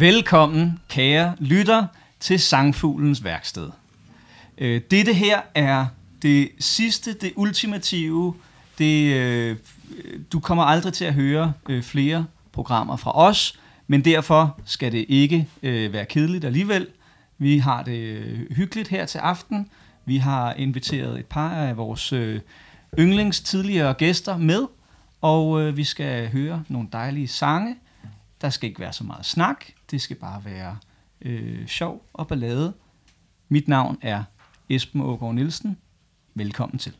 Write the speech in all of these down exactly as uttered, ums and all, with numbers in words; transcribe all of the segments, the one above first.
Velkommen, kære lytter, til Sangfuglens Værksted. Dette her er det sidste, det ultimative. Det, du kommer aldrig til at høre flere programmer fra os, men derfor skal det ikke være kedeligt alligevel. Vi har det hyggeligt her til aften. Vi har inviteret et par af vores yndlings tidligere gæster med, og vi skal høre nogle dejlige sange. Der skal ikke være så meget snak, det skal bare være øh, sjov og ballade. Mit navn er Esben Aagaard Nielsen. Velkommen til.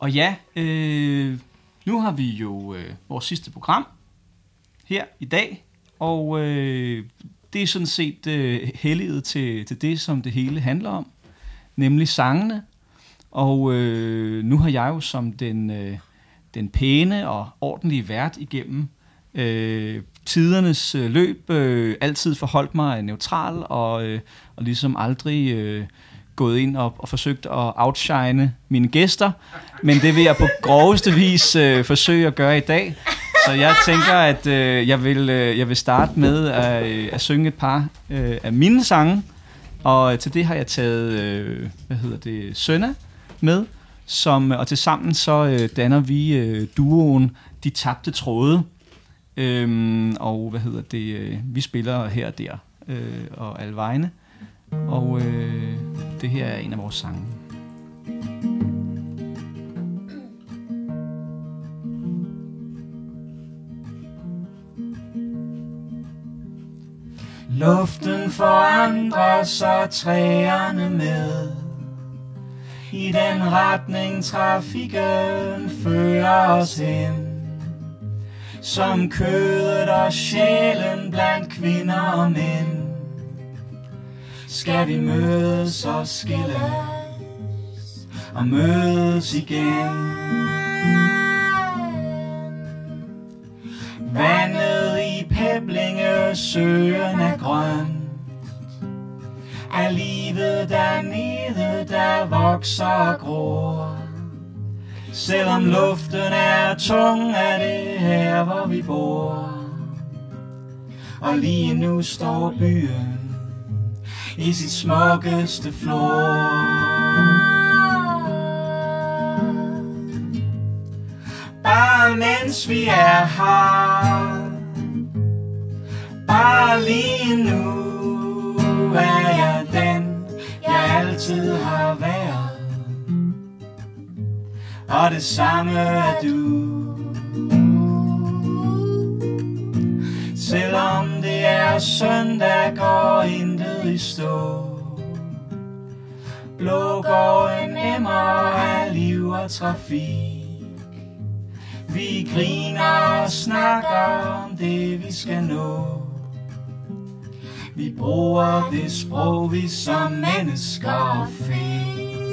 Og ja, øh, nu har vi jo øh, vores sidste program her i dag, og øh, det er sådan set øh, helliget til, til det, som det hele handler om, nemlig sangene. Og øh, nu har jeg jo som den, øh, den pæne og ordentlige vært igennem øh, tidernes øh, løb øh, altid forholdt mig neutral og, øh, og ligesom aldrig... Øh, gået ind og, og forsøgt at outshine mine gæster, men det vil jeg på groveste vis øh, forsøge at gøre i dag. Så jeg tænker, at øh, jeg, vil, øh, jeg vil starte med at, øh, at synge et par øh, af mine sange, og til det har jeg taget, øh, hvad hedder det, Sønne med, som, og tilsammen så øh, danner vi øh, duoen De Tabte Tråde, øhm, og hvad hedder det, øh, vi spiller her og der, øh, og alle vegne. Og øh, det her er en af vores sange. Luften forandrer sig, træerne med. I den retning trafikken fører os hen. Som kødet og sjælen blandt kvinder og mænd. Skal vi mødes og skilles og mødes igen. Vandet i Peblinge, søen er grøn. Er livet dernede, der vokser og gror. Selvom luften er tung, er det her, hvor vi bor. Og lige nu står byen i sit smukkeste flor. Bare mens vi er her, bare lige nu, er jeg den, jeg altid har været. Og det samme er du. Selvom det er søndag, går intet i stå. Blå går en emmer af liv og trafik. Vi griner og snakker om det, vi skal nå. Vi bruger det sprog, vi som mennesker fik.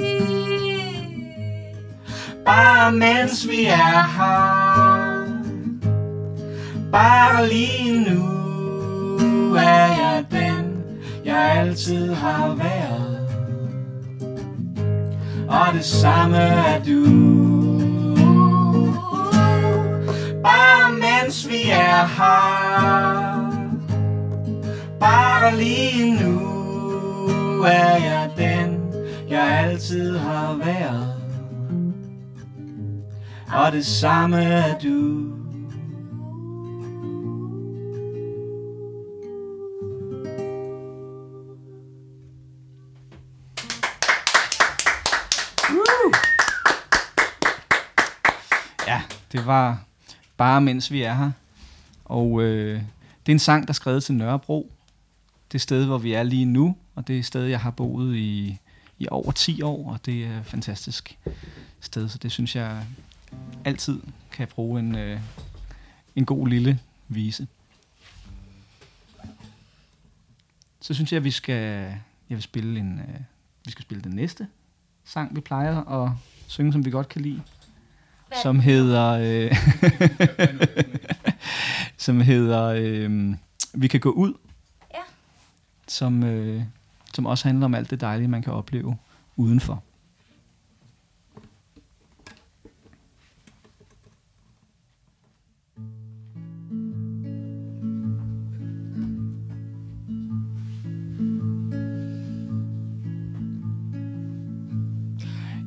Bare mens vi er her, bare lige nu, er jeg den, jeg altid har været. Og det samme er du. Bare mens vi er her, bare lige nu, er jeg den, jeg altid har været. Og det samme er du. Det var Bare mens vi er her. Og øh, det er en sang, der er skrevet til Nørrebro. Det sted, hvor vi er lige nu. Og det er et sted, jeg har boet i, i over ti år. Og det er et fantastisk sted. Så det synes jeg altid kan bruge en, øh, en god lille vise. Så synes jeg, at vi skal, jeg vil spille en, øh, vi skal spille den næste sang, vi plejer at synge, som vi godt kan lide. som hedder, øh, som hedder øh, Vi kan gå ud, ja. som, øh, som også handler om alt det dejlige, man kan opleve udenfor.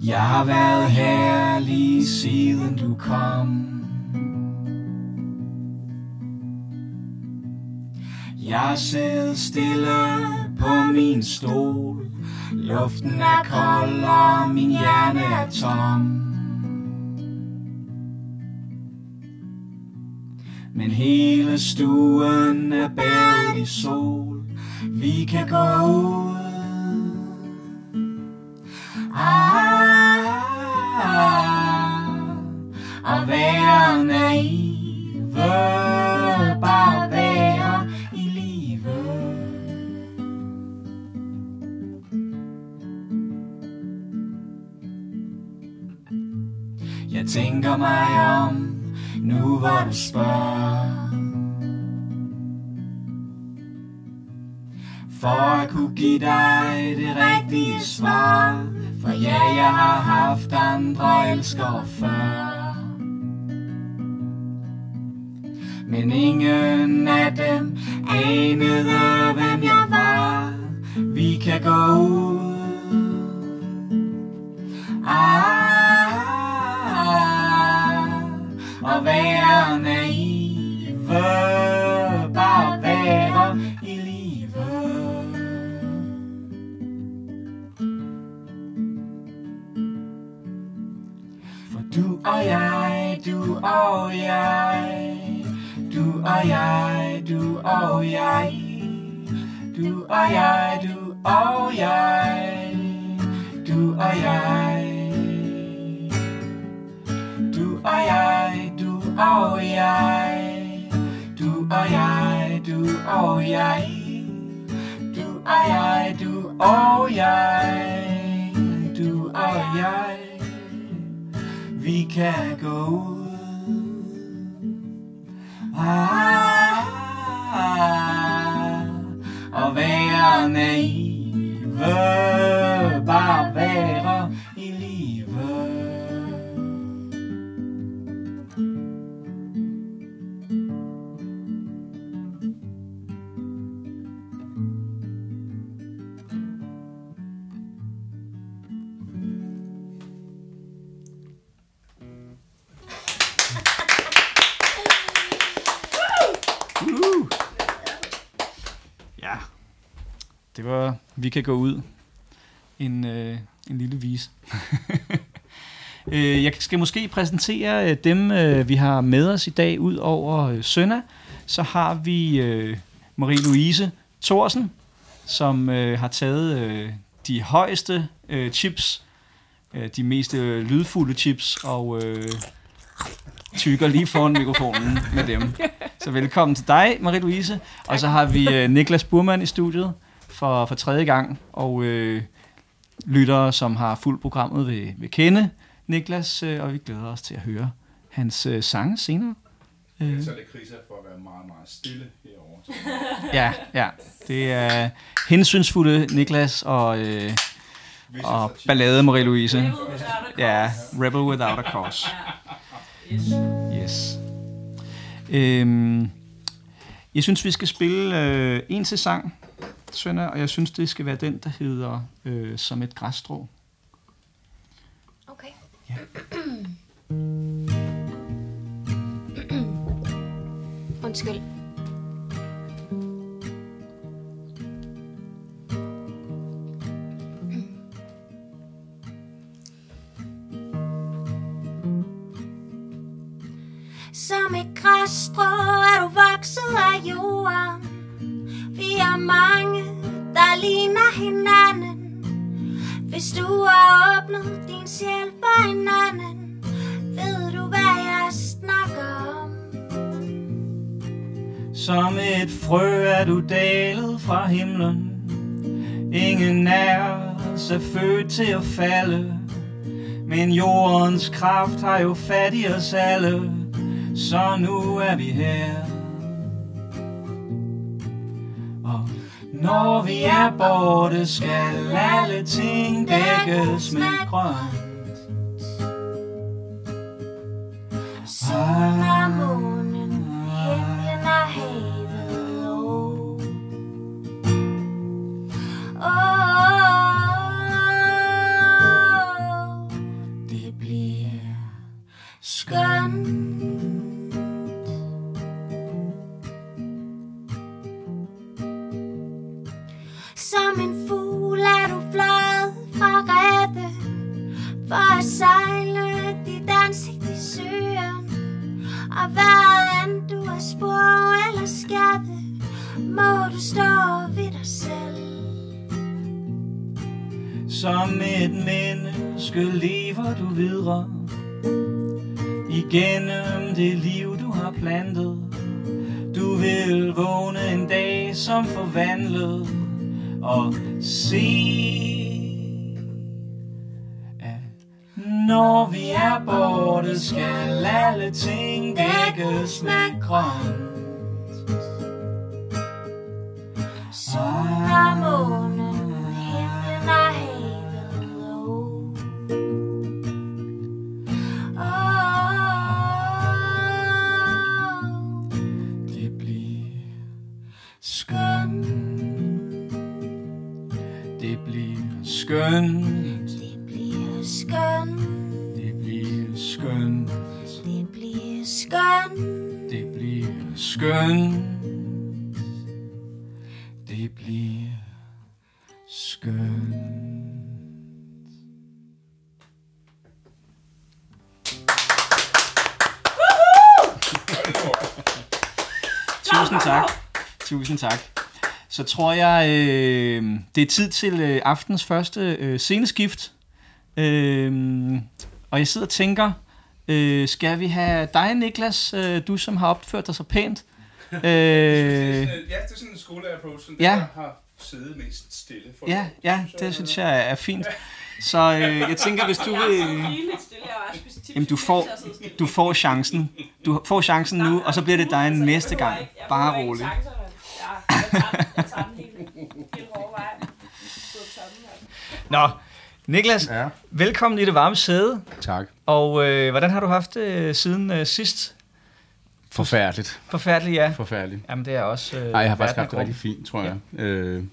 Jeg har været her lige siden du kom. Jeg sidder stille på min stol. Luften er kold og min hjerne er tom. Men hele stuen er bæret i sol. Vi kan gå ud. Og være naive bare være i livet. Jeg tænker mig om nu hvor du spørger, for at kunne give dig det rigtige svar. For ja, jeg har haft andre elskere før, men ingen af dem anede, hvem jeg var. Vi kan gå ud. Ah, ah, ah, og være naive. Bare være i livet. For du og jeg, du og jeg. Du og jeg, du og jeg. Du og jeg, du og jeg. Du og jeg. Du og jeg, du og jeg. Du og jeg, du og jeg. Du og jeg, du og jeg. Du og jeg. Vi kan gå ud. Ah, ah, ah, og være naive, bare være i livet. Det var Vi kan gå ud. En, øh, en lille vise. Jeg skal måske præsentere dem, øh, vi har med os i dag. Ud over øh, Sønne, så har vi øh, Marie-Louise Thorsen, som øh, har taget øh, de højeste øh, chips, øh, de mest øh, lydfulde chips, og øh, tykker lige foran mikrofonen med dem. Så velkommen til dig, Marie-Louise. Tak. Og så har vi øh, Niklas Burman i studiet. For, for tredje gang, og øh, lyttere, som har fuldt programmet, vil, vil kende Niklas, øh, og vi glæder os til at høre hans øh, sange senere. Øh. Ja, så er det kriser for at være meget, meget stille herovre. ja, ja, det er hensynsfulde Niklas og, øh, og ballade Marie-Louise. Ja, Rebel Without a Cause. Yes. Øhm, jeg synes, vi skal spille øh, en til sang, Sønder, og jeg synes, det skal være den, der hedder øh, Som et græsstrå. Okay. Ja. Undskyld. Som et græsstrå er du vokset af jorden. Vi er mange, der ligner hinanden. Hvis du har åbnet din sjæl for en anden, ved du, hvad jeg snakker om. Som et frø er du dalet fra himlen. Ingen af os er født til at falde, Men jordens kraft har jo fat i os alle, så nu er vi her. Og når vi er borte, skal alle ting dækkes med grønt. Solen og månen, himlen og havet, oh. Oh, det bliver skønt. Som en fugl er du fløjet fra ræppe, for at sejle dit ansigt i søen. Og hvordan du er spor eller skærpe, må du stå ved dig selv. Som et menneske lever du videre, igennem det liv du har plantet. Du vil vågne en dag som forvandlet og se, at når vi er borte, skal alle ting dækkes med grønt. Solen og månen, himlen og havet, oh. Oh, det bliver skønt. Det bliver skønt. Det bliver skønt. Det bliver skønt. Det bliver skønt. Det bliver skønt. Det bliver skønt. Tusind tak. Tusind tak. Så tror jeg, øh, det er tid til øh, aftens første øh, sceneskift. Øh, og jeg sidder og tænker, øh, skal vi have dig, Niklas, øh, du som har opført dig så pænt? Øh, synes, det er, ja, det er sådan en skoleapproach, som ja. Der har siddet mest stille. For ja, ja, det synes jeg er fint. Så øh, jeg tænker, hvis du vil... Jeg er lidt stille, jeg er specifikt. Jamen, du får, du får chancen. Du får chancen nu, og så bliver det dig næste gang. Bare roligt. Jeg tager den hele, hele hårde vej. Nå, Niklas, ja. Velkommen i det varme sæde. Tak. Og øh, hvordan har du haft det siden øh, sidst? Forfærdeligt. Forfærdeligt, ja. Forfærdeligt. Jamen, det er også... Øh, Nej, jeg har faktisk haft det rigtig fint, tror jeg. Ja. Øh,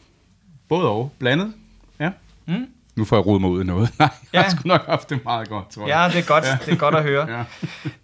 både og. Blandet. Ja. Mm. Nu får jeg rodet mig ud af noget. Nej, ja. Jeg har sgu nok haft det meget godt, tror jeg. Ja, det er godt, ja. Det er godt at høre. Ja.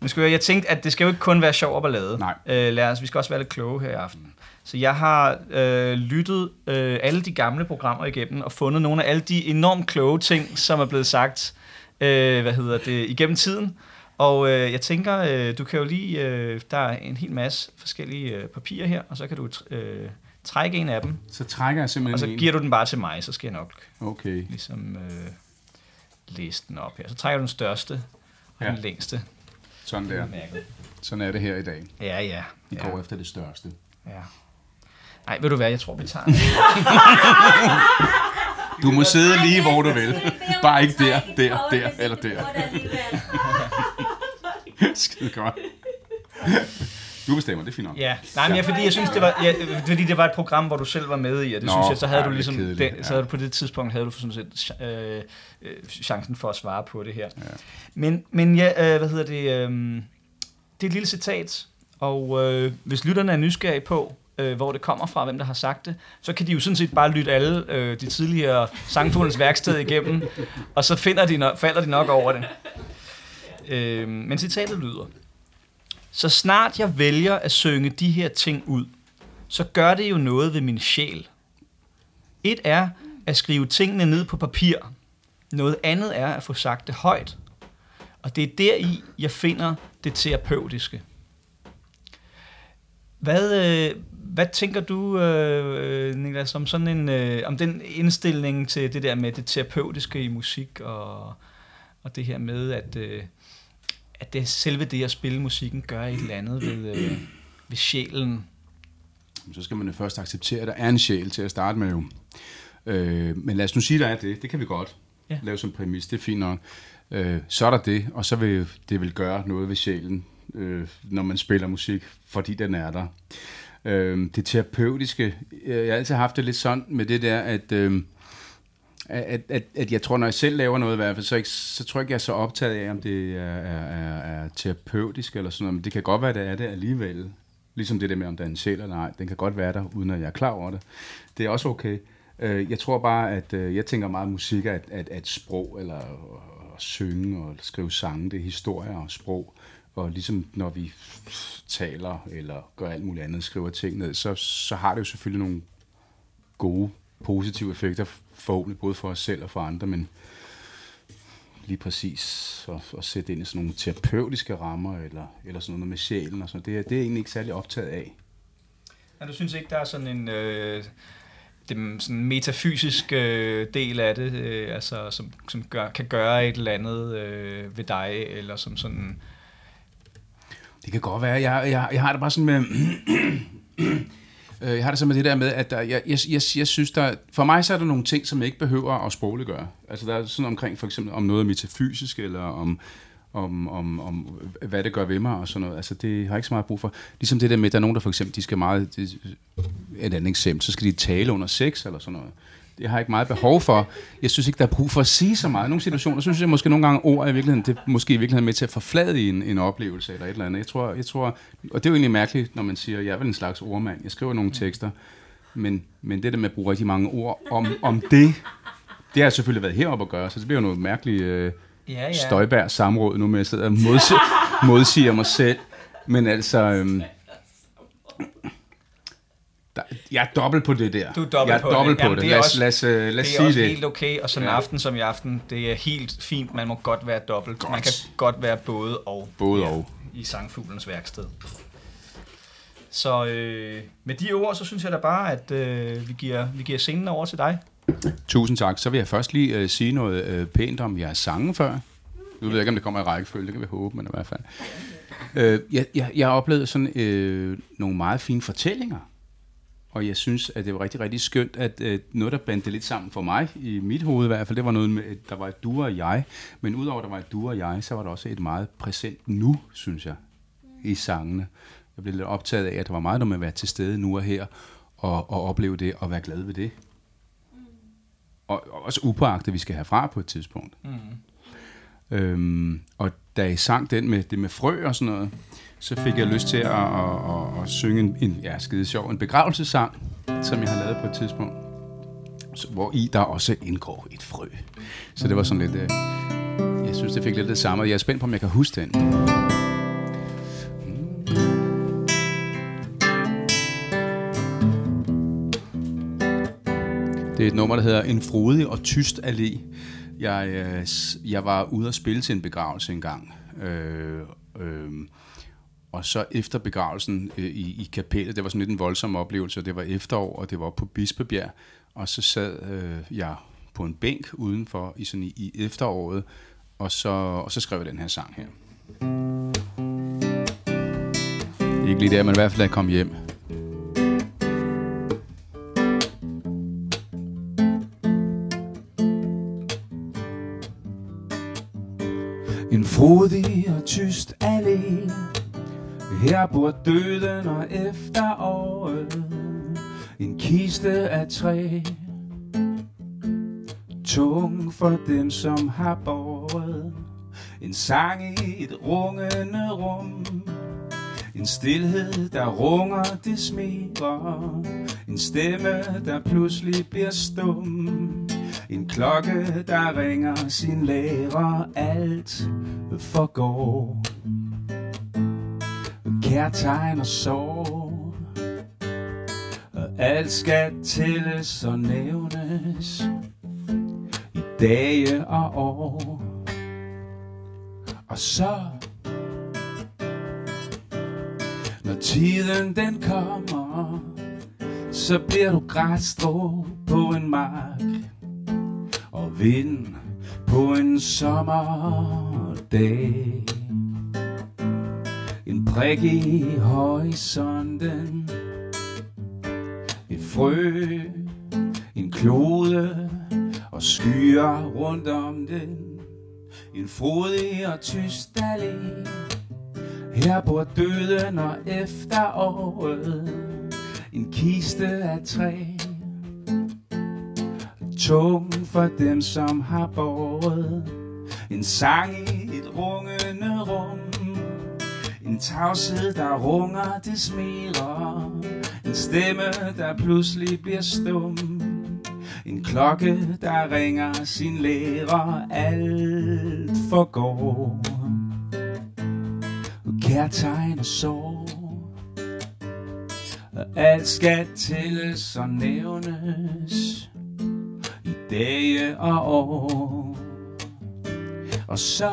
Nu skal jeg, jeg tænkte, at det skal jo ikke kun være sjov og ballade. Nej. Øh, lad os, vi skal også være lidt kloge her i aften. Så jeg har øh, lyttet øh, alle de gamle programmer igennem og fundet nogle af alle de enormt kloge ting, som er blevet sagt øh, hvad hedder det, igennem tiden. Og øh, jeg tænker, øh, du kan jo lige... Øh, der er en hel masse forskellige øh, papirer her, og så kan du øh, trække en af dem. Så trækker jeg simpelthen en? Og så en. Giver du den bare til mig, så skal jeg nok okay. ligesom, øh, læse den op her. Så trækker du den største og ja. Den længste. Sådan der. Sådan er det her i dag. Ja, ja. Vi går ja. Efter det største. Ja. Nej, ved du hvad, jeg tror, vi tager den. Du må sidde lige, hvor du vil. Bare ikke der, der, der eller der. Skide godt. Du bestemmer, det er fint nok. Ja, nej, men jeg, fordi jeg synes, det var, jeg, fordi det var et program, hvor du selv var med i, og det Nå, synes jeg, så havde ja, du ligesom, den, så havde du på det tidspunkt, havde du sådan set øh, øh, chancen for at svare på det her. Ja. Men, men ja, øh, hvad hedder det, øh, det er et lille citat, og øh, hvis lytterne er nysgerrige på, Øh, hvor det kommer fra, hvem der har sagt det, så kan de jo sådan set bare lytte alle øh, de tidligere Sangfuglens Værksted igennem, og så finder de nok, falder de nok over det. Øh, men citatet lyder: så snart jeg vælger at synge de her ting ud, så gør det jo noget ved min sjæl. Et er at skrive tingene ned på papir. Noget andet er at få sagt det højt. Og det er deri, jeg finder det terapeutiske. Hvad, øh, hvad tænker du, øh, Niklas, om sådan en øh, om den indstilling til det der med det terapeutiske i musik og og det her med at øh, at det selve det at spille musikken gør et eller andet ved øh, ved sjælen? Så skal man jo først acceptere, at der er en sjæl til at starte med jo. Øh, men lad os nu sige, der er det. Det kan vi godt. ja. lave som præmis, det er fint nok. Øh, så er der det, og så vil det vil gøre noget ved sjælen, øh, når man spiller musik, fordi den er der. Øh, det terapeutiske, øh, jeg har altid haft det lidt sådan med det der, at, øh, at, at, at jeg tror, når jeg selv laver noget i hvert fald, så, ikke, så tror jeg ikke, jeg er så optaget af, om det er, er, er, er terapeutisk eller sådan noget, men det kan godt være, at det er det alligevel. Ligesom det der med, om der er en sjæl eller ej, den kan godt være der, uden at jeg er klar over det. Det er også okay. Jeg tror bare, at jeg tænker meget musik er et, at, at sprog, eller at, at synge og skrive sange, det er historier og sprog. Og ligesom når vi taler eller gør alt muligt andet, skriver ting ned, så, så har det jo selvfølgelig nogle gode, positive effekter, forhåbentlig både for os selv og for andre, men lige præcis at, at sætte ind i sådan nogle terapeutiske rammer, eller, eller sådan noget med sjælen og sådan noget, det, det er egentlig ikke særlig optaget af. Ja, du synes ikke, der er sådan en... Øh den sådan metafysisk øh, del af det, øh, altså som, som gør, kan gøre et eller andet øh, ved dig, eller som sådan... Det kan godt være. Jeg, jeg, jeg har det bare sådan med... øh, jeg har det sådan med det der med, at der, jeg, jeg, jeg, jeg synes, der... For mig så er der nogle ting, som jeg ikke behøver at sprogliggøre. Altså der er sådan omkring for eksempel om noget metafysisk, eller om... Om, om, om hvad det gør ved mig og sådan noget. Altså det har ikke så meget brug for. Ligesom det der med, at der er nogen, der for eksempel, de skal meget, de, et andet eksempel, så skal de tale under sex eller sådan noget. Det har jeg ikke meget behov for. Jeg synes ikke, der er brug for at sige så meget. I nogle situationer synes jeg måske nogle gange, ord er i virkeligheden, det er måske i virkeligheden med til at forflade en, en oplevelse eller et eller andet. Jeg tror, jeg tror, og det er jo egentlig mærkeligt, når man siger, jeg er vel en slags ordmand. Jeg skriver nogle tekster, men, men det der med at bruge rigtig mange ord om, om det, det har selvfølgelig været heroppe at gøre, så det bliver jo noget mærkeligt... Øh, Ja, ja. Støjbergs samråd nu, med jeg sidder og modsiger, modsiger mig selv. Men altså... Øhm, der, jeg er dobbelt på det der. Du er dobbelt på, dobbelt det. på Jamen, det. Lad os sige det. Det er sige også det. Helt okay, og sådan en ja. aften som i aften, det er helt fint. Man må godt være dobbelt. Godt. Man kan godt være både og. Både ja, og. I Sangfuglens Værksted. Så øh, med de ord, så synes jeg da bare, at øh, vi, giver, vi giver scenen over til dig. Tusind tak. Så vil jeg først lige øh, sige noget øh, pænt om jeres sange før. Nu ved jeg ikke, om det kommer i rækkefølge, det kan vi håbe, men i hvert fald. Øh, jeg, jeg, jeg oplevede sådan øh, nogle meget fine fortællinger, og jeg synes, at det var rigtig, rigtig skønt, at øh, noget, der bandte lidt sammen for mig, i mit hoved i hvert fald, det var noget med, der var et du og jeg, men udover, der var et du og jeg, så var der også et meget præsent nu, synes jeg, i sangene. Jeg blev lidt optaget af, at der var meget noget med at være til stede nu og her, og, og opleve det, og være glad ved det. Og også upåagtet, vi skal have fra på et tidspunkt. Mm. Øhm, og da jeg sang den med det med frø og sådan noget, så fik jeg lyst til at, at, at, at synge en, en ja, skide sjov, en begravelsesang, som jeg har lavet på et tidspunkt, så, hvor i der også indgår et frø. Så det var sådan lidt, øh, jeg synes, det fik lidt det samme, og jeg er spændt på, om jeg kan huske den. Det er et nummer, der hedder En frodig og tyst allé. Jeg, jeg var ude at spille til en begravelse engang. Øh, øh, og så efter begravelsen øh, i, i kapellet, det var sådan lidt en voldsom oplevelse, og det var efterår, og det var på Bispebjerg. Og så sad øh, jeg på en bænk udenfor i, sådan i, i efteråret, og så, og så skrev jeg den her sang her. Ikke lige der, men i hvert fald da jeg kom hjem. En frodig og tyst allé, her bor døden og efteråret. En kiste af træ, tung for dem som har båret. En sang i et rungende rum, en stilhed der runger, det smiger. En stemme der pludselig bliver stum, en klokke, der ringer sin lærer, alt forgår. Kærtegn og sorg, og alt skal tælles og nævnes i dage og år. Og så, når tiden den kommer, så bliver du græsstrå på en mark. Vind på en sommerdag, en prik i horisonten, et frø, en klode, og skyer rundt om den. En frodig og tyst allé. Her bor døden og efteråret. En kiste af træ, tung for dem som har båret. En sang i et rungende rum. En tavshed der runger, det smiler. En stemme der pludselig bliver stum. En klokke der ringer sin lærer. Alt forgår. Og kærtegn og sorg. Og alt skal tælles og nævnes i dage og år. Og så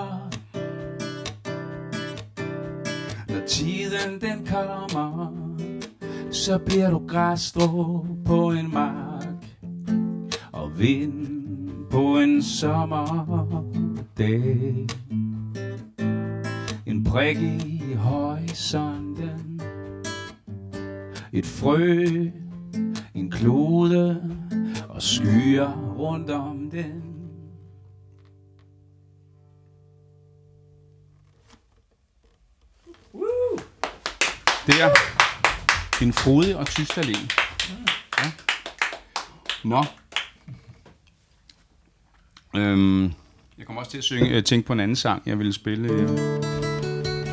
når tiden den kommer, så bliver du græsstrå på en mark og vind på en sommerdag. En prik i horisonten, et frø, en klode og skyer rundt om den. Der. En frode og tyst allé. Ja. Nå. Øhm, jeg kommer også til at synge, tænke på en anden sang, jeg ville spille, øh,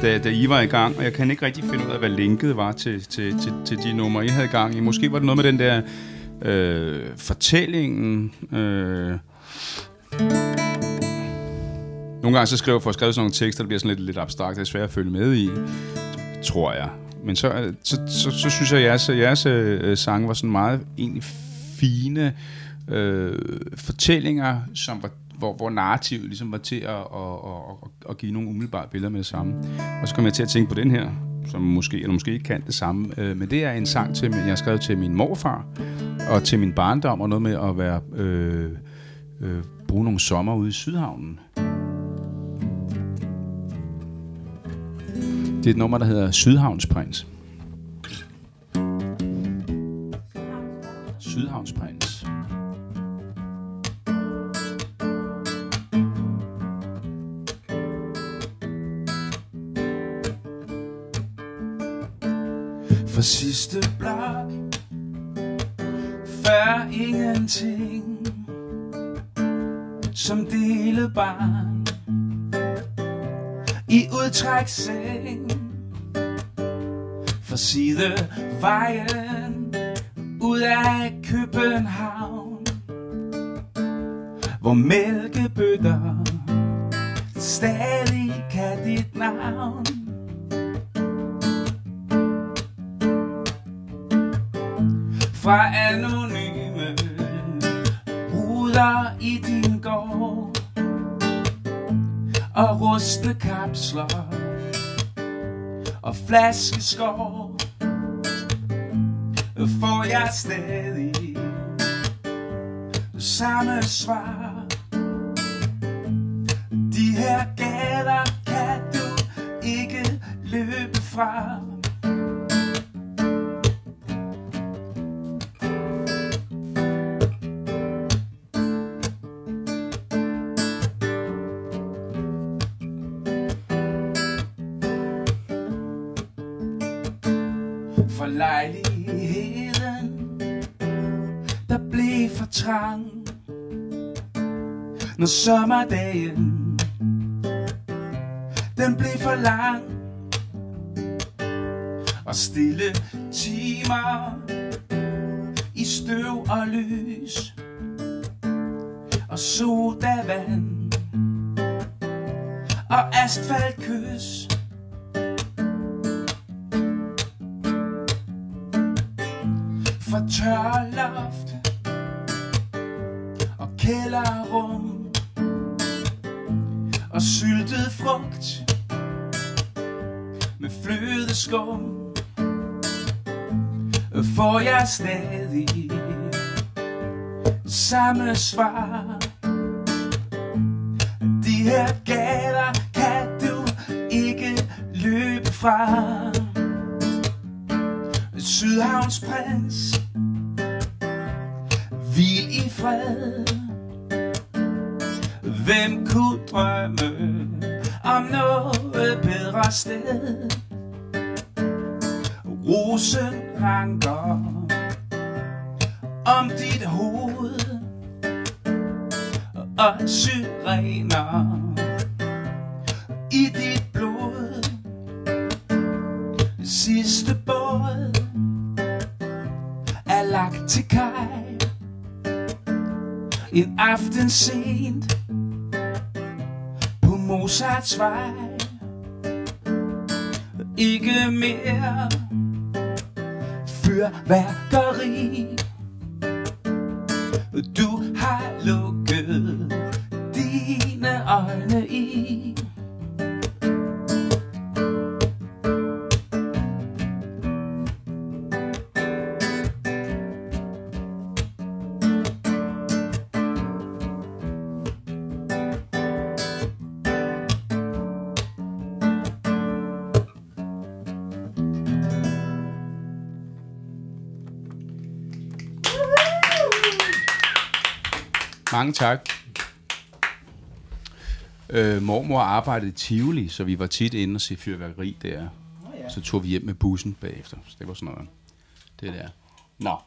da, da I var i gang. Og jeg kan ikke rigtig finde ud af, hvad linket var til, til, til, til de numre, I havde i gang i. Måske var det noget med den der øh, fortællingen. Øh. Nogle gange så skriver jeg for at skrive sådan nogle tekster, der bliver sådan lidt, lidt abstrakt, det er svært at følge med i, tror jeg. Men så, så, så, så synes jeg, at jeres, jeres øh, sange var sådan meget egentlig fine øh, fortællinger, som var, hvor, hvor narrativet ligesom var til at, at, at, at give nogle umiddelbare billeder med det samme. Og så kom jeg til at tænke på den her, som måske eller måske ikke kan det samme. Øh, men det er en sang, til, jeg har skrevet til min morfar og til min barndom, og noget med at være, øh, øh, bruge nogle sommer ude i Sydhavnen. Det er et nummer, der hedder Sydhavnsprins. Sydhavnsprins. For sidste blok, før ingenting, som dele barn i udtrækseng. For sidevejen ud af København, hvor mælkebøtter stadig kan dit navn. Fra anonyme ruder i din gård og rustne kapsler og flaskeskår får jeg stadig samme svar. De her gader kan du ikke løbe fra. For lejligheden, der blev for trang, når sommerdagen, den blev for lang. Og stille timer i støv og lys og sodavand og asfaltkys. For tør loft og kælderrum og syltet frugt med flødeskum får jeg stadig samme svar. De her gader kan du ikke løbe fra. Sydhavns prins, hvil i fred. Hvem kunne drømme om noget bedre sted? Rosen ranker om dit hoved, og syrener i dit blod. Sidste båd er lagt til kaj en aften sent på Mozarts vej. Ikke mere fyrværkeri, du har lukket dine øjne i. Mange tak. Øh, mormor arbejdede i Tivoli, så vi var tit inde og se fyrværkeri der. Oh, ja. Så tog vi hjem med bussen bagefter. Så det var sådan noget. Det der. Nå.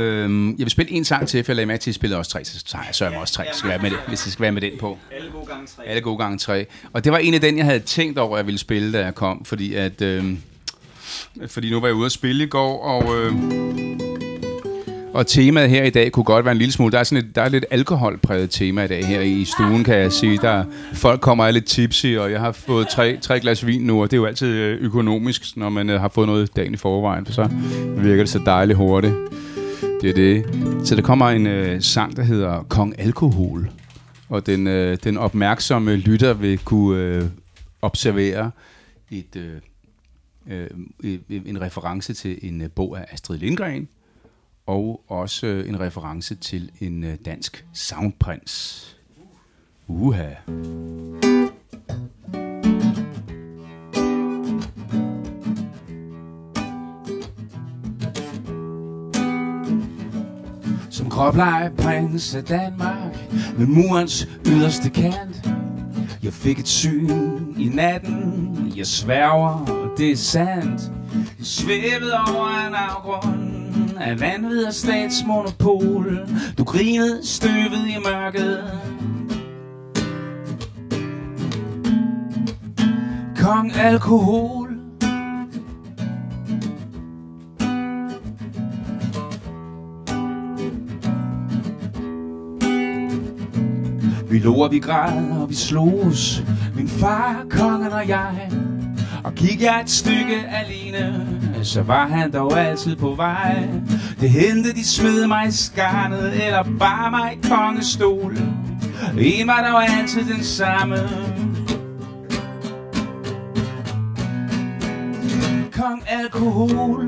Øhm, jeg vil spille en sang til, for jeg lagde mærke til, at jeg spillede også tre. Så tager jeg sørger mig også tre, hvis jeg skal være med det, hvis jeg skal være med den på. Alle gode gange tre. Alle gode gange tre. Og det var en af den, jeg havde tænkt over, at jeg ville spille, da jeg kom. Fordi at... Øh, fordi nu var jeg ude at spille i går, og... Øh, Og temaet her i dag kunne godt være en lille smule... Der er, sådan et, der er lidt alkoholpræget tema i dag her i stuen, kan jeg sige. Der, folk kommer og er lidt tipsy, og jeg har fået tre, tre glas vin nu, og det er jo altid økonomisk, når man har fået noget dagen i forvejen, for så virker det så dejligt hurtigt. Det er det. Så der kommer en øh, sang, der hedder Kong Alkohol, og den, øh, den opmærksomme lytter vil kunne øh, observere et, øh, øh, en reference til en øh, bog af Astrid Lindgren, og også en reference til en dansk soundprins. Uha. Som gråblegprins af Danmark ved murens yderste kant, jeg fik et syn i natten, jeg sværger, det er sandt. Jeg svævede over en afgrund af vanvid og statsmonopol. Du grinede støvet i mørket. Kong Alkohol. Vi lå og vi græd og vi slogs, min far, kongen og jeg. Og gik jeg et stykke alene, så var han dog altid på vej. Det hente de smed mig i skarnet, eller bar mig i kongestol. En var dog altid den samme. Kong Alkohol.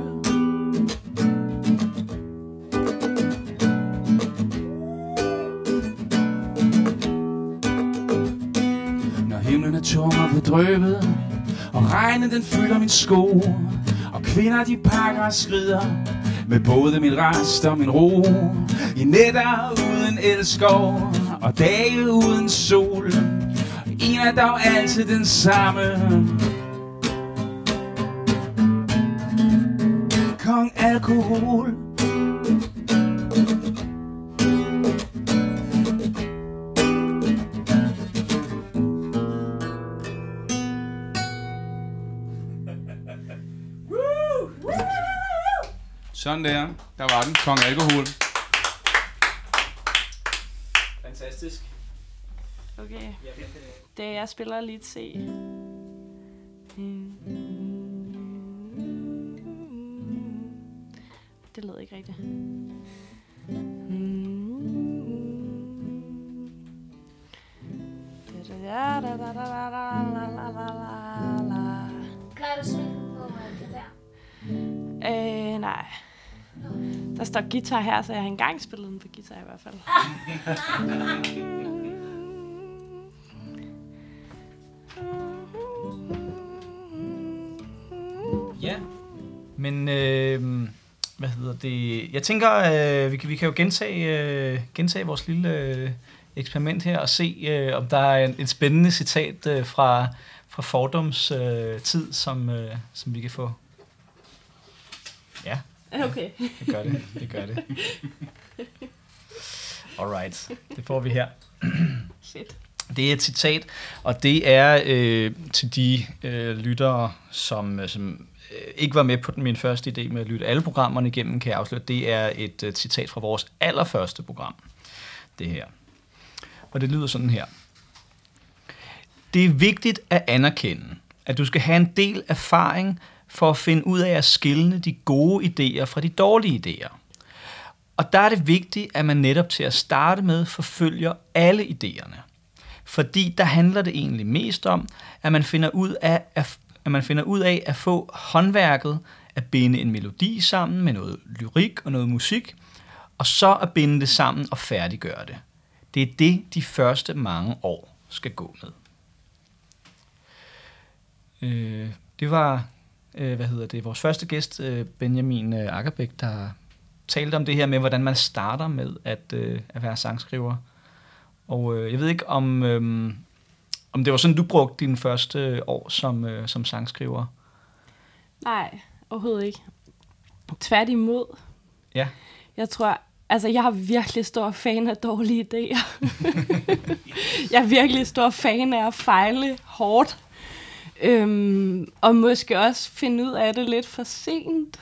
Når himlen er tung og bedrøvet, og regnen den fylder min sko, og kvinder de pakker og skrider med både min rest og min ro. I nætter uden elskov og dage uden sol, en er dog altid den samme. Kong Alkohol. Sådan der. Der var den. Kong Alkohol. Fantastisk. Okay. Det jeg spiller lidt se. Det lød ikke rigtigt. Kan du synge på det der? Øh, nej. Der står guitar her, så jeg har engang spillet den på guitar i hvert fald. Ja, men øh, hvad hedder det? Jeg tænker, øh, vi kan vi kan jo gentage øh, gentage vores lille øh, eksperiment her og se, øh, om der er en, et spændende citat øh, fra fra Fordums øh, tid, som øh, som vi kan få. Ja. Okay. Ja, det gør det. Det gør det. Alright. Det får vi her. Shit. Det er et citat, og det er øh, til de øh, lyttere, som, som ikke var med på min første idé med at lytte alle programmerne igennem, kan jeg afsløre. Det er et, et citat fra vores allerførste program, det her. Og det lyder sådan her. Det er vigtigt at anerkende, at du skal have en del erfaring for at finde ud af at skelne de gode idéer fra de dårlige idéer. Og der er det vigtigt, at man netop til at starte med forfølger alle idéerne. Fordi der handler det egentlig mest om, at man finder ud af at, at, man finder ud af at få håndværket, at binde en melodi sammen med noget lyrik og noget musik, og så at binde det sammen og færdiggøre det. Det er det, de første mange år skal gå med. Øh, det var øh, hvad hedder det, vores første gæst, øh, Benjamin Hackerbæk, der talte om det her med, hvordan man starter med at, øh, at være sangskriver. Og øh, jeg ved ikke, om, øh, om det var sådan, du brugte dine første år som, øh, som sangskriver? Nej, overhovedet ikke. Tværtimod. Ja. Jeg tror, altså jeg er virkelig stor fan af dårlige idéer. Jeg er virkelig stor fan af at fejle hårdt. Øhm, og måske også finde ud af det lidt for sent.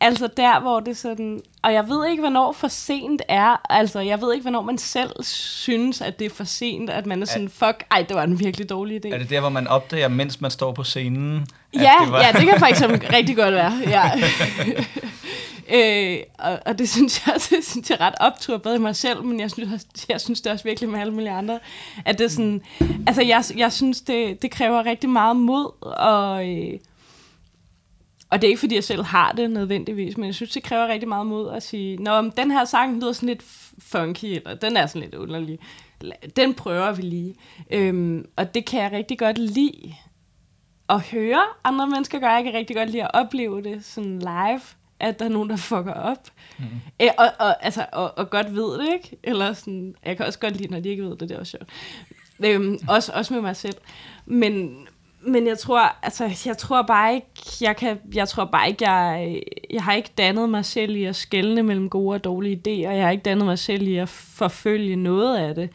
Altså der, hvor det sådan... Og jeg ved ikke, hvornår for sent er... Altså, jeg ved ikke, hvornår man selv synes, at det er for sent, at man er sådan, fuck, ej, det var en virkelig dårlig idé. Er det der, hvor man opdager, mens man står på scenen? At ja, det var... ja, det kan faktisk rigtig godt være, ja. øh, og, og det synes jeg, det synes jeg ret optur, både i mig selv, men jeg synes, jeg synes det også virkelig med alle mulige andre, at det sådan... Altså, jeg, jeg synes, det, det kræver rigtig meget mod, og... Øh, Og det er ikke, fordi jeg selv har det nødvendigvis, men jeg synes, det kræver rigtig meget mod at sige, nå, men den her sang lyder sådan lidt funky, eller den er sådan lidt underlig. Den prøver vi lige. Øhm, og det kan jeg rigtig godt lide at høre. Andre mennesker gør, jeg kan rigtig godt lide at opleve det sådan live, at der er nogen, der fucker op. Mm. Æ, og, og, altså, og, og godt ved det, ikke? Eller sådan, jeg kan også godt lide, når de ikke ved det, det er også sjovt. Øhm, også, også med mig selv. Men... Men jeg tror, altså, jeg tror bare ikke, jeg kan, jeg tror bare ikke, jeg, jeg har ikke dannet mig selv i at skelne mellem gode og dårlige idéer. Jeg har ikke dannet mig selv i at forfølge noget af det.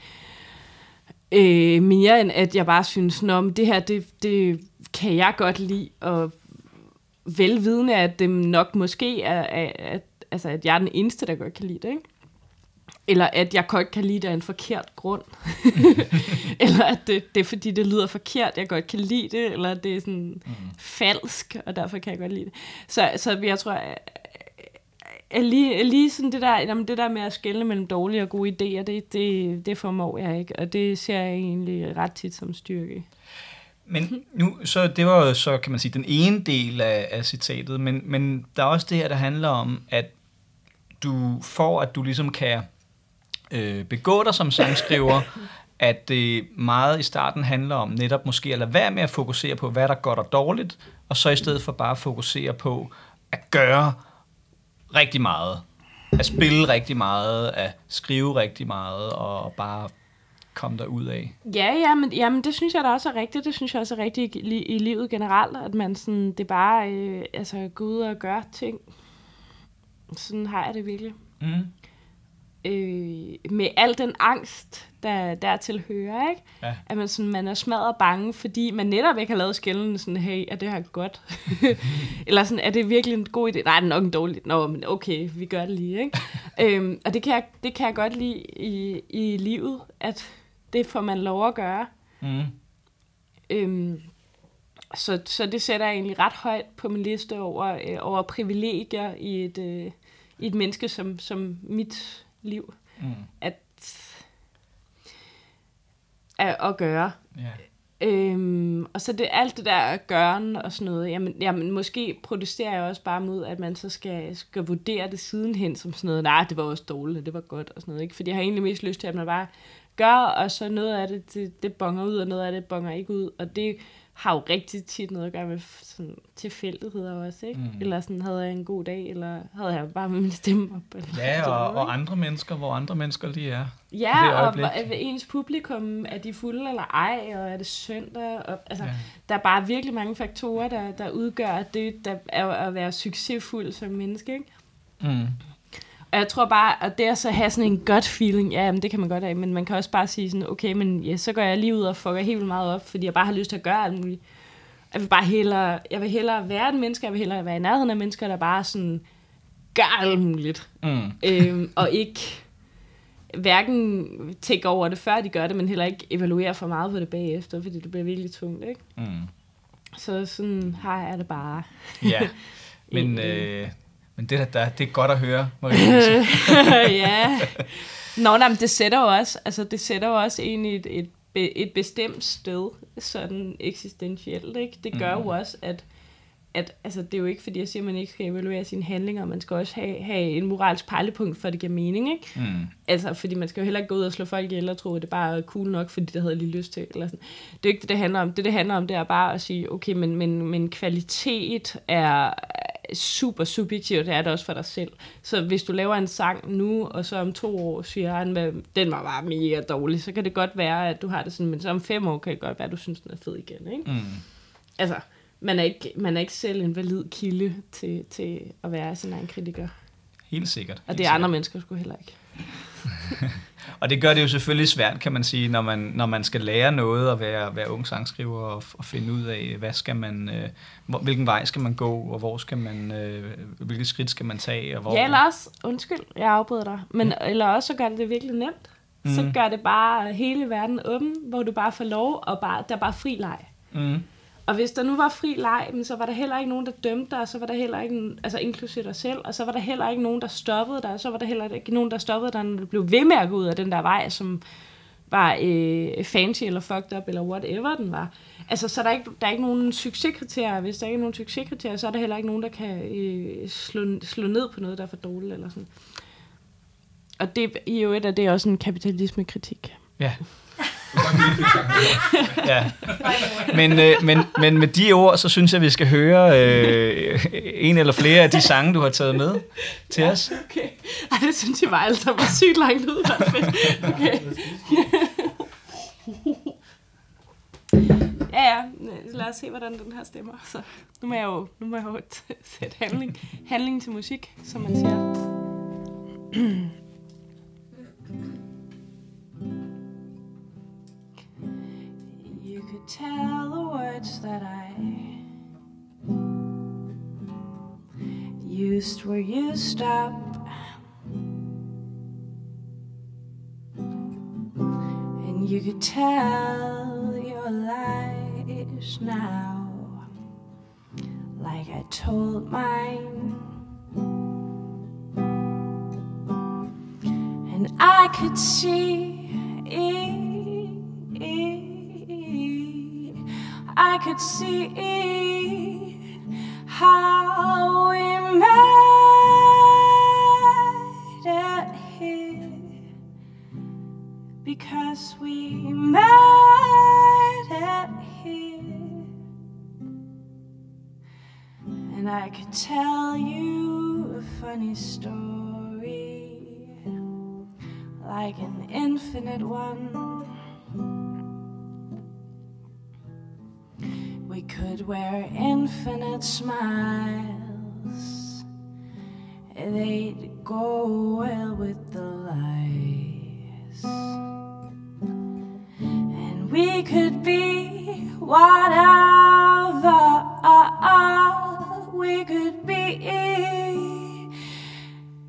Øh, mere end at jeg bare synes, nå, men det her, det, det kan jeg godt lide, og velvidende, at det nok måske er, at, at, altså, at jeg er den eneste, der godt kan lide det, ikke? Eller at jeg godt kan lide det af en forkert grund. Eller at det, det er fordi, det lyder forkert, jeg godt kan lide det. Eller at det er sådan mm. falsk, og derfor kan jeg godt lide det. Så, så jeg tror, at, at lige, at lige sådan det der, jamen det der med at skelne mellem dårlige og gode idéer, det, det, det formår jeg ikke. Og det ser jeg egentlig ret tit som styrke. Men nu, så det var så, kan man sige, den ene del af, af citatet. Men, men der er også det her, der handler om, at du får, at du ligesom kan... begå dig som sangskriver, at det meget i starten handler om netop måske at lade være med at fokusere på, hvad der godt og dårligt, og så i stedet for bare at fokusere på at gøre rigtig meget, at spille rigtig meget, at skrive rigtig meget, og bare komme derud af. Ja, ja, men, ja, men det synes jeg da også er rigtigt. Det synes jeg også er rigtigt i, i livet generelt, at man sådan, det bare øh, altså, går ud og gør ting. Sådan har jeg det virkelig. Mm. Øh, med al den angst, der dertil hører, ikke? Ja. At man, sådan, man er smadret bange, fordi man netop ikke har lavet skillene sådan, hey, er det her godt? Eller sådan, er det virkelig en god idé? Nej, det er nok en dårlig idé. Nå, men okay, vi gør det lige, ikke? øhm, og det kan, jeg, det kan jeg godt lide i, i livet, at det får man lov at gøre. Mm. Øhm, så, så det sætter jeg egentlig ret højt på min liste over, øh, over privilegier i et, øh, i et menneske som, som mit... liv, mm. at, at at gøre. Yeah. Øhm, og så det alt det der at gøre og sådan noget, jamen, jamen måske protesterer jeg også bare mod, at man så skal, skal vurdere det sidenhen som sådan noget, nej, det var også dårligt, det var godt og sådan noget, ikke? Fordi jeg har egentlig mest lyst til, at man bare gør, og så noget af det, det, det bonger ud, og noget af det bonger ikke ud, og det har jo rigtig tit noget at gøre med sådan, tilfældigheder også, ikke? Mm. Eller sådan, havde jeg en god dag, eller havde jeg bare med min stemme op? Eller ja, og, og andre mennesker, hvor andre mennesker lige er. Ja, og ens publikum, er de fulde eller ej, og er det søndag? Og, altså, ja. Der er bare virkelig mange faktorer, der, der udgør det, der er at være succesfuld som menneske, ikke? Mm. Og jeg tror bare, at det at så have sådan en gut feeling, ja, men det kan man godt af, men man kan også bare sige sådan, okay, men ja, så går jeg lige ud og fucker helt vildt meget op, fordi jeg bare har lyst til at gøre alt muligt. Jeg vil bare hellere, jeg vil hellere være et menneske, jeg vil hellere være i nærheden af mennesker, der bare sådan gør alt muligt. Mm. Øhm, og ikke hverken tænke over det, før de gør det, men heller ikke evaluere for meget på det bagefter, fordi det bliver virkelig tungt, ikke? Mm. Så sådan har jeg det bare. Ja, men... øh... Men det, der, det er godt at høre, Marie-Louise. Ja. Nå, nej, men det sætter jo også, altså det sætter jo også ind i et, et, et bestemt sted, sådan eksistentielt, ikke? Det gør mm-hmm. jo også, at, at altså, det er jo ikke, fordi jeg siger, at man ikke skal evaluere sine handlinger, man skal også have, have en moralsk pejlepunkt, for det giver mening, ikke? Mm. Altså, fordi man skal jo heller ikke gå ud og slå folk ihjel og tro, at det bare er cool nok, fordi det havde lige lyst til, eller sådan. Det er ikke det, det handler om. Det, det handler om, det er bare at sige, okay, men, men, men kvalitet er... super subjektivt, det er det også for dig selv. Så hvis du laver en sang nu, og så om to år siger han, at den var bare mega dårlig, så kan det godt være, at du har det sådan, men så om fem år kan det godt være, at du synes, den er fed igen, ikke? Mm. Altså, man er, ikke, man er ikke selv en valid kilde til, til at være sådan en kritiker. Helt sikkert. Og det er andre mennesker sgu heller ikke. Og det gør det jo selvfølgelig svært, kan man sige, når man, når man skal lære noget og være, være ung sangskriver og, og finde ud af, hvad skal man, øh, hvor, hvilken vej skal man gå, og hvor skal man, øh, hvilke skridt skal man tage. Og hvor... Ja, eller også, undskyld, jeg afbryder dig, men mm. eller også så gør det det virkelig nemt. Mm. Så gør det bare hele verden åben, hvor du bare får lov, og bare, der er bare fri leg. Mm. Og hvis der nu var fri leg, så var der heller ikke nogen, der dømte dig, og så var der heller ikke, altså inklusive dig selv, og så var der heller ikke nogen, der stoppede dig, og så var der heller ikke nogen, der stoppede dig, når du blev ved med at gå ud af den der vej, som var øh, fancy eller fucked up, eller whatever den var. Altså, så er der ikke, der er ikke nogen succeskriterier. Hvis der ikke er nogen succeskriterier, så er der heller ikke nogen, der kan øh, slå, slå ned på noget, der er for dårligt, eller sådan. Og det i øvrigt er det også en kapitalismekritik. Ja. Ja. Men, øh, men, men med de ord, så synes jeg, vi skal høre øh, en eller flere af de sange, du har taget med til ja, os. Okay. Ej, det synes jeg var altså var sygt langt ud. Okay. Ja, ja. Lad os se, hvordan den her stemmer. Så nu må jeg jo, nu må jeg jo sætte handling, handling til musik, som man siger. Tell the words that I used where you stop. And you could tell your lies now, like I told mine. And I could see it, it I could see how we made it here, because we made it here. And I could tell you a funny story, like an infinite one. We could wear infinite smiles, they'd go well with the lies. And we could be whatever, we could be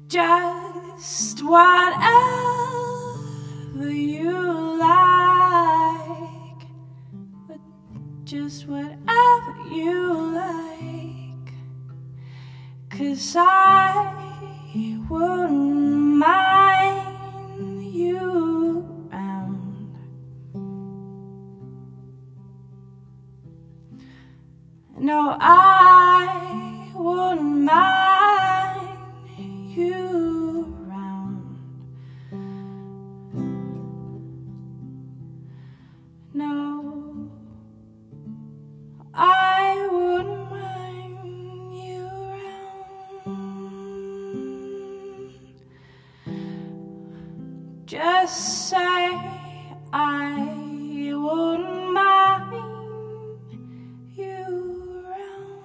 just whatever you like. Just whatever you like, 'cause I wouldn't mind you round. No, I wouldn't mind you round. No. Just say I wouldn't mind you around.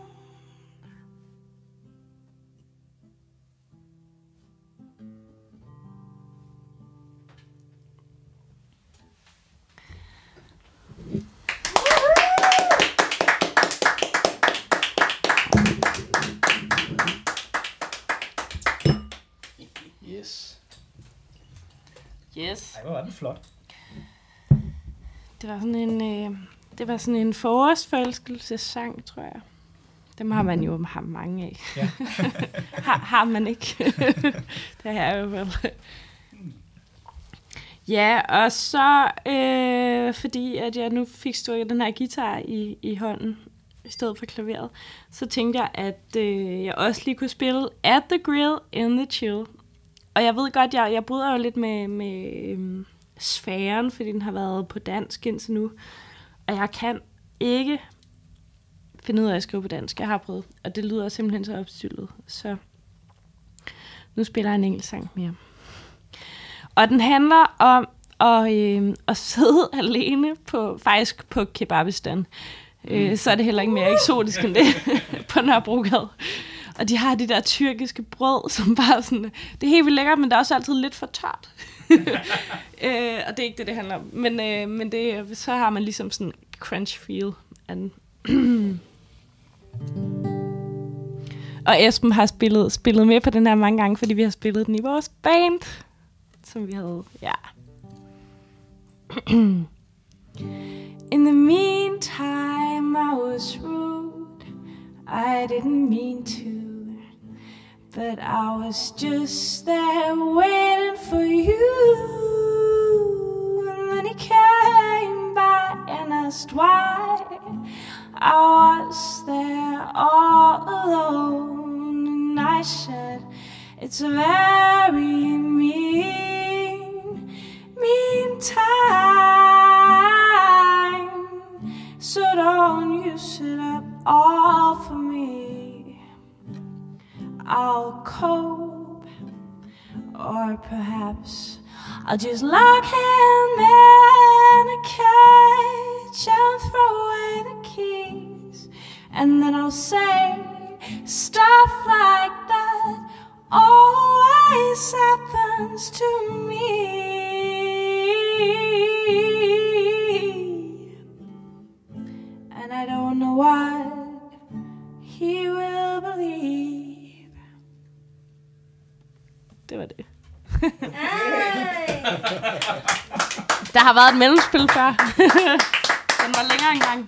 Yes. Yes. Ej, hvor var den flot. Det var sådan en, øh, det var sådan en forårsforelskelsessang, tror jeg. Dem har man jo har mange af. Ja. har, har man ikke. Det har jeg jo vel. Ja, og så øh, fordi at jeg nu fik stukket den her guitar i, i hånden, i stedet for klaveret, så tænkte jeg, at øh, jeg også lige kunne spille At the Grill in the Chill. Og jeg ved godt, jeg, jeg bryder jo lidt med, med øhm, sfæren, fordi den har været på dansk indtil nu. Og jeg kan ikke finde ud af at skrive på dansk. Jeg har prøvet, og det lyder simpelthen så opstyllet. Så nu spiller jeg en engelsk sang mere. Og den handler om at, øhm, at sidde alene på, faktisk på kebabistan. Øh, så er det heller ikke mere eksotisk end det på Nørrebrogade. Og de har de der tyrkiske brød, som bare sådan, det er helt vildt lækkert, men det er også altid lidt for tørt. øh, og det er ikke det, det handler om. Men, øh, men det, så har man ligesom sådan crunch feel af den. Og Esben har spillet, spillet med på den her mange gange, fordi vi har spillet den i vores band, som vi havde, ja. In the meantime, I was rude. I didn't mean to, but I was just there waiting for you. And then he came by and asked why I was there all alone, and I said, it's very mean, mean time. So don't you sit up all for me, I'll cope, or perhaps I'll just lock him in a cage and throw away the keys, and then I'll say stuff like that always happens to me. And I don't know what he will believe. Det var det. Der har været et mellemspil før. Den var længere engang.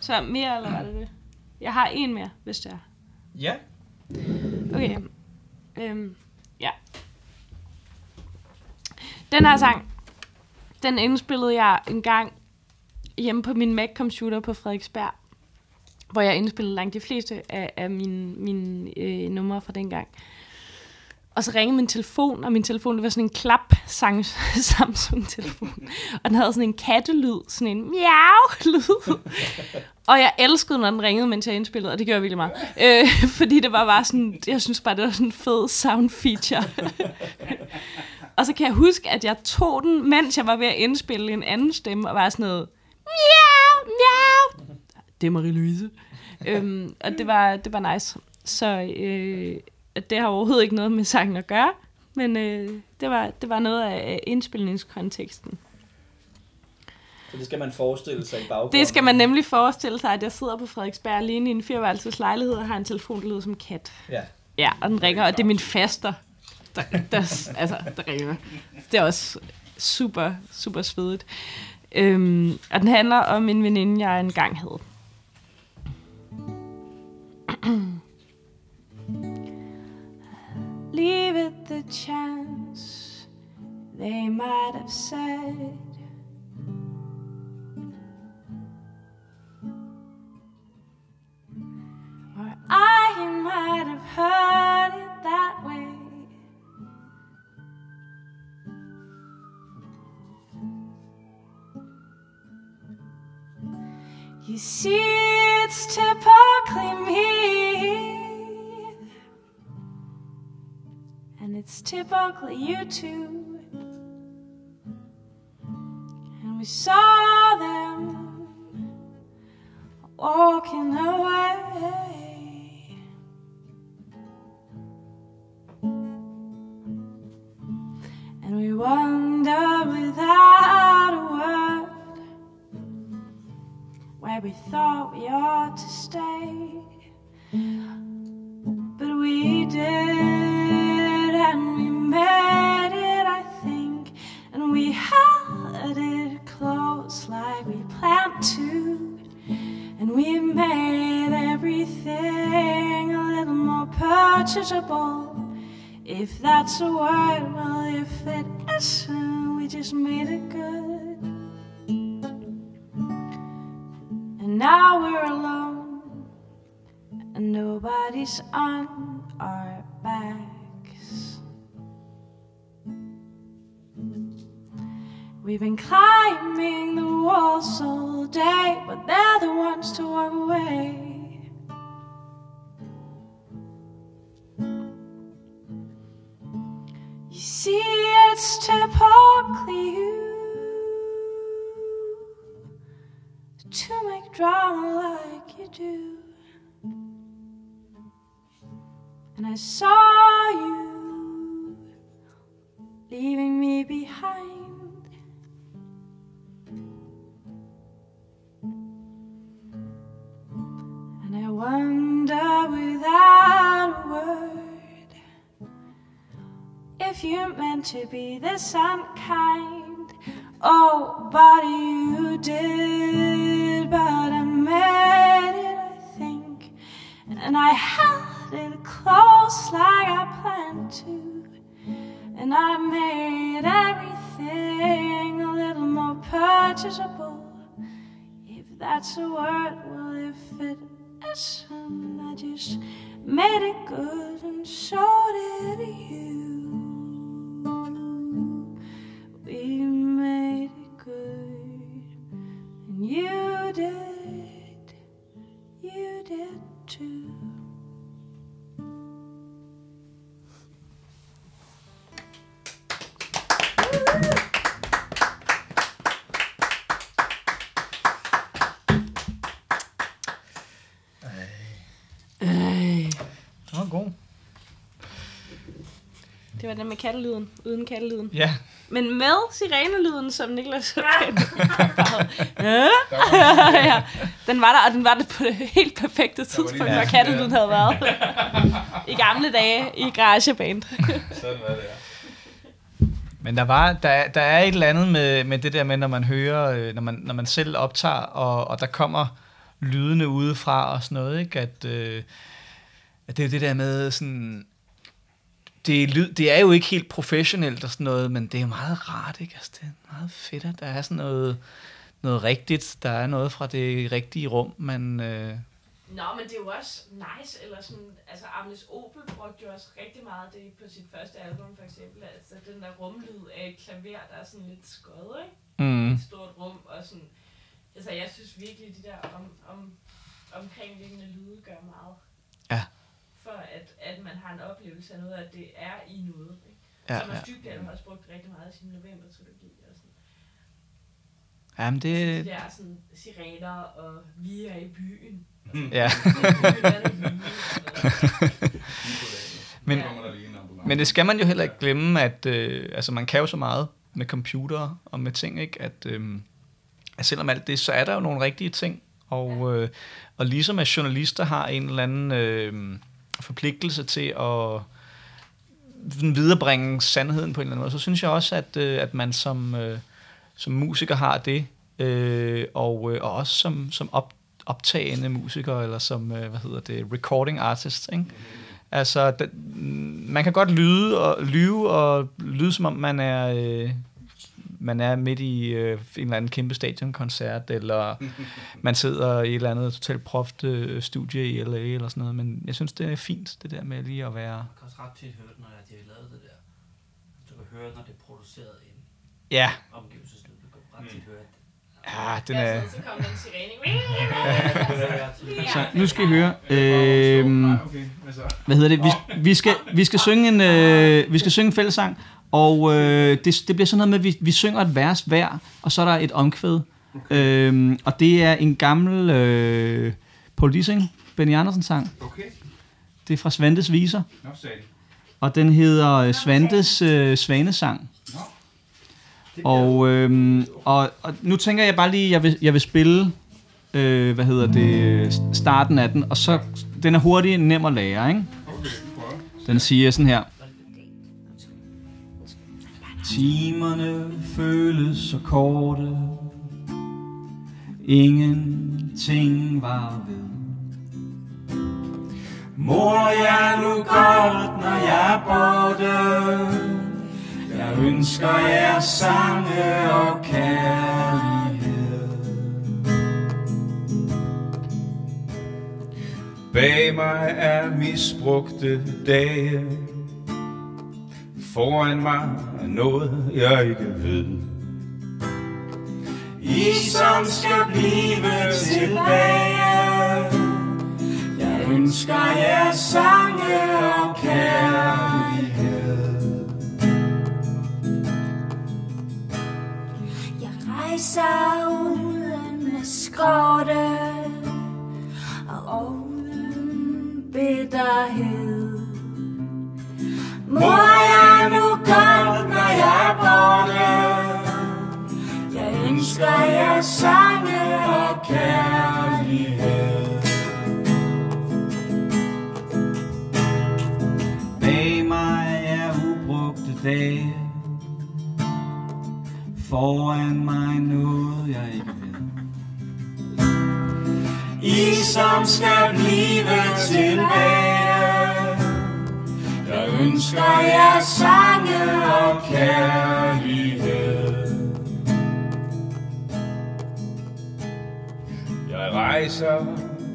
Så mere, eller var det det? Jeg har en mere, hvis det er. Ja. Okay. Øhm, ja. Den her sang, den indspillede jeg en gang hjemme på min Mac-computer på Frederiksberg, hvor jeg indspillede langt de fleste af, af mine, mine øh, numre fra dengang. Og så ringede min telefon, og min telefon, det var sådan en klap-Samsung-telefon. Og den havde sådan en kattelyd, sådan en miau-lyd. Og jeg elskede, når den ringede, mens jeg indspillede, og det gjorde jeg virkelig meget. Øh, fordi det var bare sådan, jeg synes bare, det var sådan en fed sound-feature. Og så kan jeg huske, at jeg tog den, mens jeg var ved at indspille en anden stemme, og var sådan noget, miau, miau. Det er Marie-Louise. øhm, og det var, det var nice. Så øh, det har overhovedet ikke noget med sangen at gøre, men øh, det, var, det var noget af indspilningskonteksten. Så det skal man forestille sig i baggrunden? Det skal man nemlig forestille sig, at jeg sidder på Frederiksberg alene i en fireværelses lejlighed og har en telefon, der lyder som kat. Ja. Ja, og den ringer, og det er min faster. Der, der, altså, der ringer. Det er også super, super svedigt. Øhm, og den handler om en veninde, jeg engang havde. Leave it the chance they might have said. Or I might have heard it that way. You see, it's typically me, and it's typically you two. And we saw them walking away. And we wondered without a word where we thought we ought to stay. But we did, and we made it, I think. And we held it close like we planned to. And we made everything a little more purchasable. If that's a word, well, if it isn't, we just made it good. And now we're alone, and nobody's on our backs. We've been climbing the walls all day, but they're the ones to walk away. See, it's typically you to make drama like you do. And I saw you leaving me behind. And I wonder without a word if you meant to be this unkind. Oh, but you did. But I made it, I think. And I held it close like I planned to. And I made everything a little more purchasable. If that's a word, well, if it isn't, I just made it good, and so did you. You did, you did too. Ej. Det var god. Det var den med kattelyden, uden kattelyden. Ja. Yeah. Men med sirenelyden, som Niklas kendte. Ja. Ja. Den var der, og den var der på det helt perfekte tidspunkt, hvor kattelyden havde været. I gamle dage i garageband. Sådan var det, ja. Men der, var, der, der er et eller andet med, med det der med, når man hører, når man, når man selv optager, og, og der kommer lydene udefra og sådan noget, ikke? At, øh, at det er det der med sådan... Det er, lyd, det er jo ikke helt professionelt og sådan noget, men det er meget rart, ikke? Altså, det er meget fedt, at der er sådan noget, noget rigtigt. Der er noget fra det rigtige rum, man... Øh... Nå, men det er jo også nice, eller sådan... Altså, Agnes Obel brugte jo også rigtig meget det på sit første album, for eksempel. Altså, den der rumlyd af et klaver, der er sådan lidt skød, ikke? Mm. Et stort rum, og sådan... Altså, jeg synes virkelig, de der om, om, omkringliggende lyde gør meget. Ja. For at, at man har en oplevelse af noget, at det er i noget. Ikke? Ja, som også Dybdahl har også brugt rigtig meget i sin novembertrilogi. Og sådan. Jamen det... Det er sådan sirener, og vi er i byen. Mm. Ja. Men det skal man jo heller ikke glemme, at øh, altså man kan jo så meget med computere og med ting, ikke? At, øh, at selvom alt det, så er der jo nogle rigtige ting. Og, øh, og ligesom at journalister har en eller anden... Øh, forpligtelse til at viderebringe sandheden på en eller anden måde, så synes jeg også, at, at man som, som musiker har det, og, og også som, som op, optagende musiker, eller som, hvad hedder det, recording artist, ikke? Altså, det, man kan godt lyde og lyve, og lyde som om man er, man er midt i en eller anden kæmpe stadionkoncert, eller man sidder i et eller andet totalt proft studie i L A eller sådan noget, men jeg synes, det er fint, det der med lige at være... Man kan også ret tit høre, når de har lavet det der. Du kan høre, når det er produceret ind. Ja. Omgivelseslivet, du kan ret tit høre, at Ja, den er... Jeg synes, kom en så nu skal I høre. Øh, hvad hedder det? Vi, vi, skal, vi, skal synge en, øh, vi skal synge en fællesang, og øh, det, det bliver sådan noget med, at vi, vi synger et vers hver, og så er der et omkvæd. Okay. Øh, og det er en gammel øh, Povl Dissing, Benny Andersen sang. Okay. Det er fra Svantes viser. Nå, og den hedder øh, Svantes øh, svanesang. Nå. Og, øhm, og, og nu tænker jeg bare lige, jeg vil, jeg vil spille, øh, hvad hedder det, starten af den, og så, den er hurtig, nem at lære, ikke? Den siger sådan her. Timerne føles så korte, ingenting var ved. Mor, jeg nu godt, når jeg er borte. Jeg ønsker jer sange og kærlighed. Bag mig er misbrugte dage. Foran mig er noget, jeg ikke ved. I som skal blive tilbage. Jeg ønsker jer sange og kærlighed. Rejser uden med skorte og uden bitterhed. Mor, jeg nu godt, når jeg er borte. Jeg ønsker jer sange og kærlighed. Bag mig er ubrugte dage. Foran mig noget, jeg ikke ved. I som skal blive tilbage. Jeg ønsker jer sange og kærlighed. Jeg rejser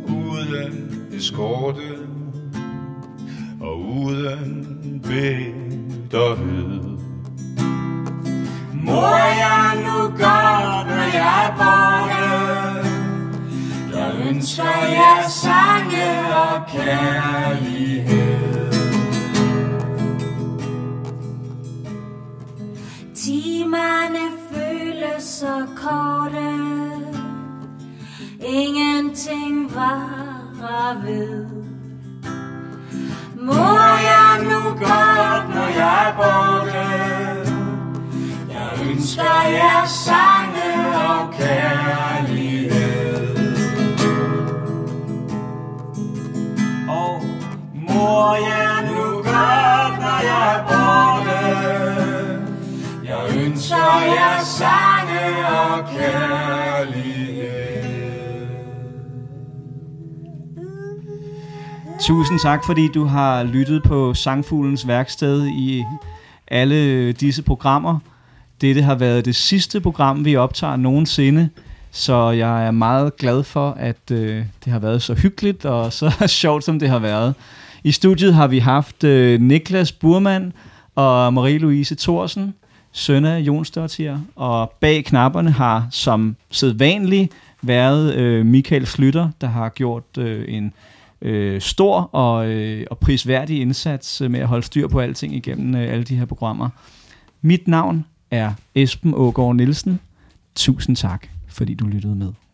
uden eskorte og uden bitterhed. Mor, jeg nu godt, når jeg er borte. Jeg ønsker jer sange og kærlighed. Timerne føles så korte. Ingenting varer ved. Mor, jeg nu godt, når jeg er borte. Ønsker jer sange og kærlighed. Og mor, jeg nu godt, når jeg er borte. Jeg ønsker jer sange og kærlighed. Tusind tak, fordi du har lyttet på Sangfuglens Værksted i alle disse programmer. Dette har været det sidste program, vi optager nogensinde, så jeg er meget glad for, at øh, det har været så hyggeligt og så sjovt, som det har været. I studiet har vi haft øh, Niklas Burman og Marie-Louise Thorsen, Sønne Jonsdottir, og bag knapperne har som sædvanligt været øh, Michael Slytter, der har gjort øh, en øh, stor og, øh, og prisværdig indsats med at holde styr på alting igennem øh, alle de her programmer. Mit navn er Esben Aagaard Nielsen. Tusind tak, fordi du lyttede med.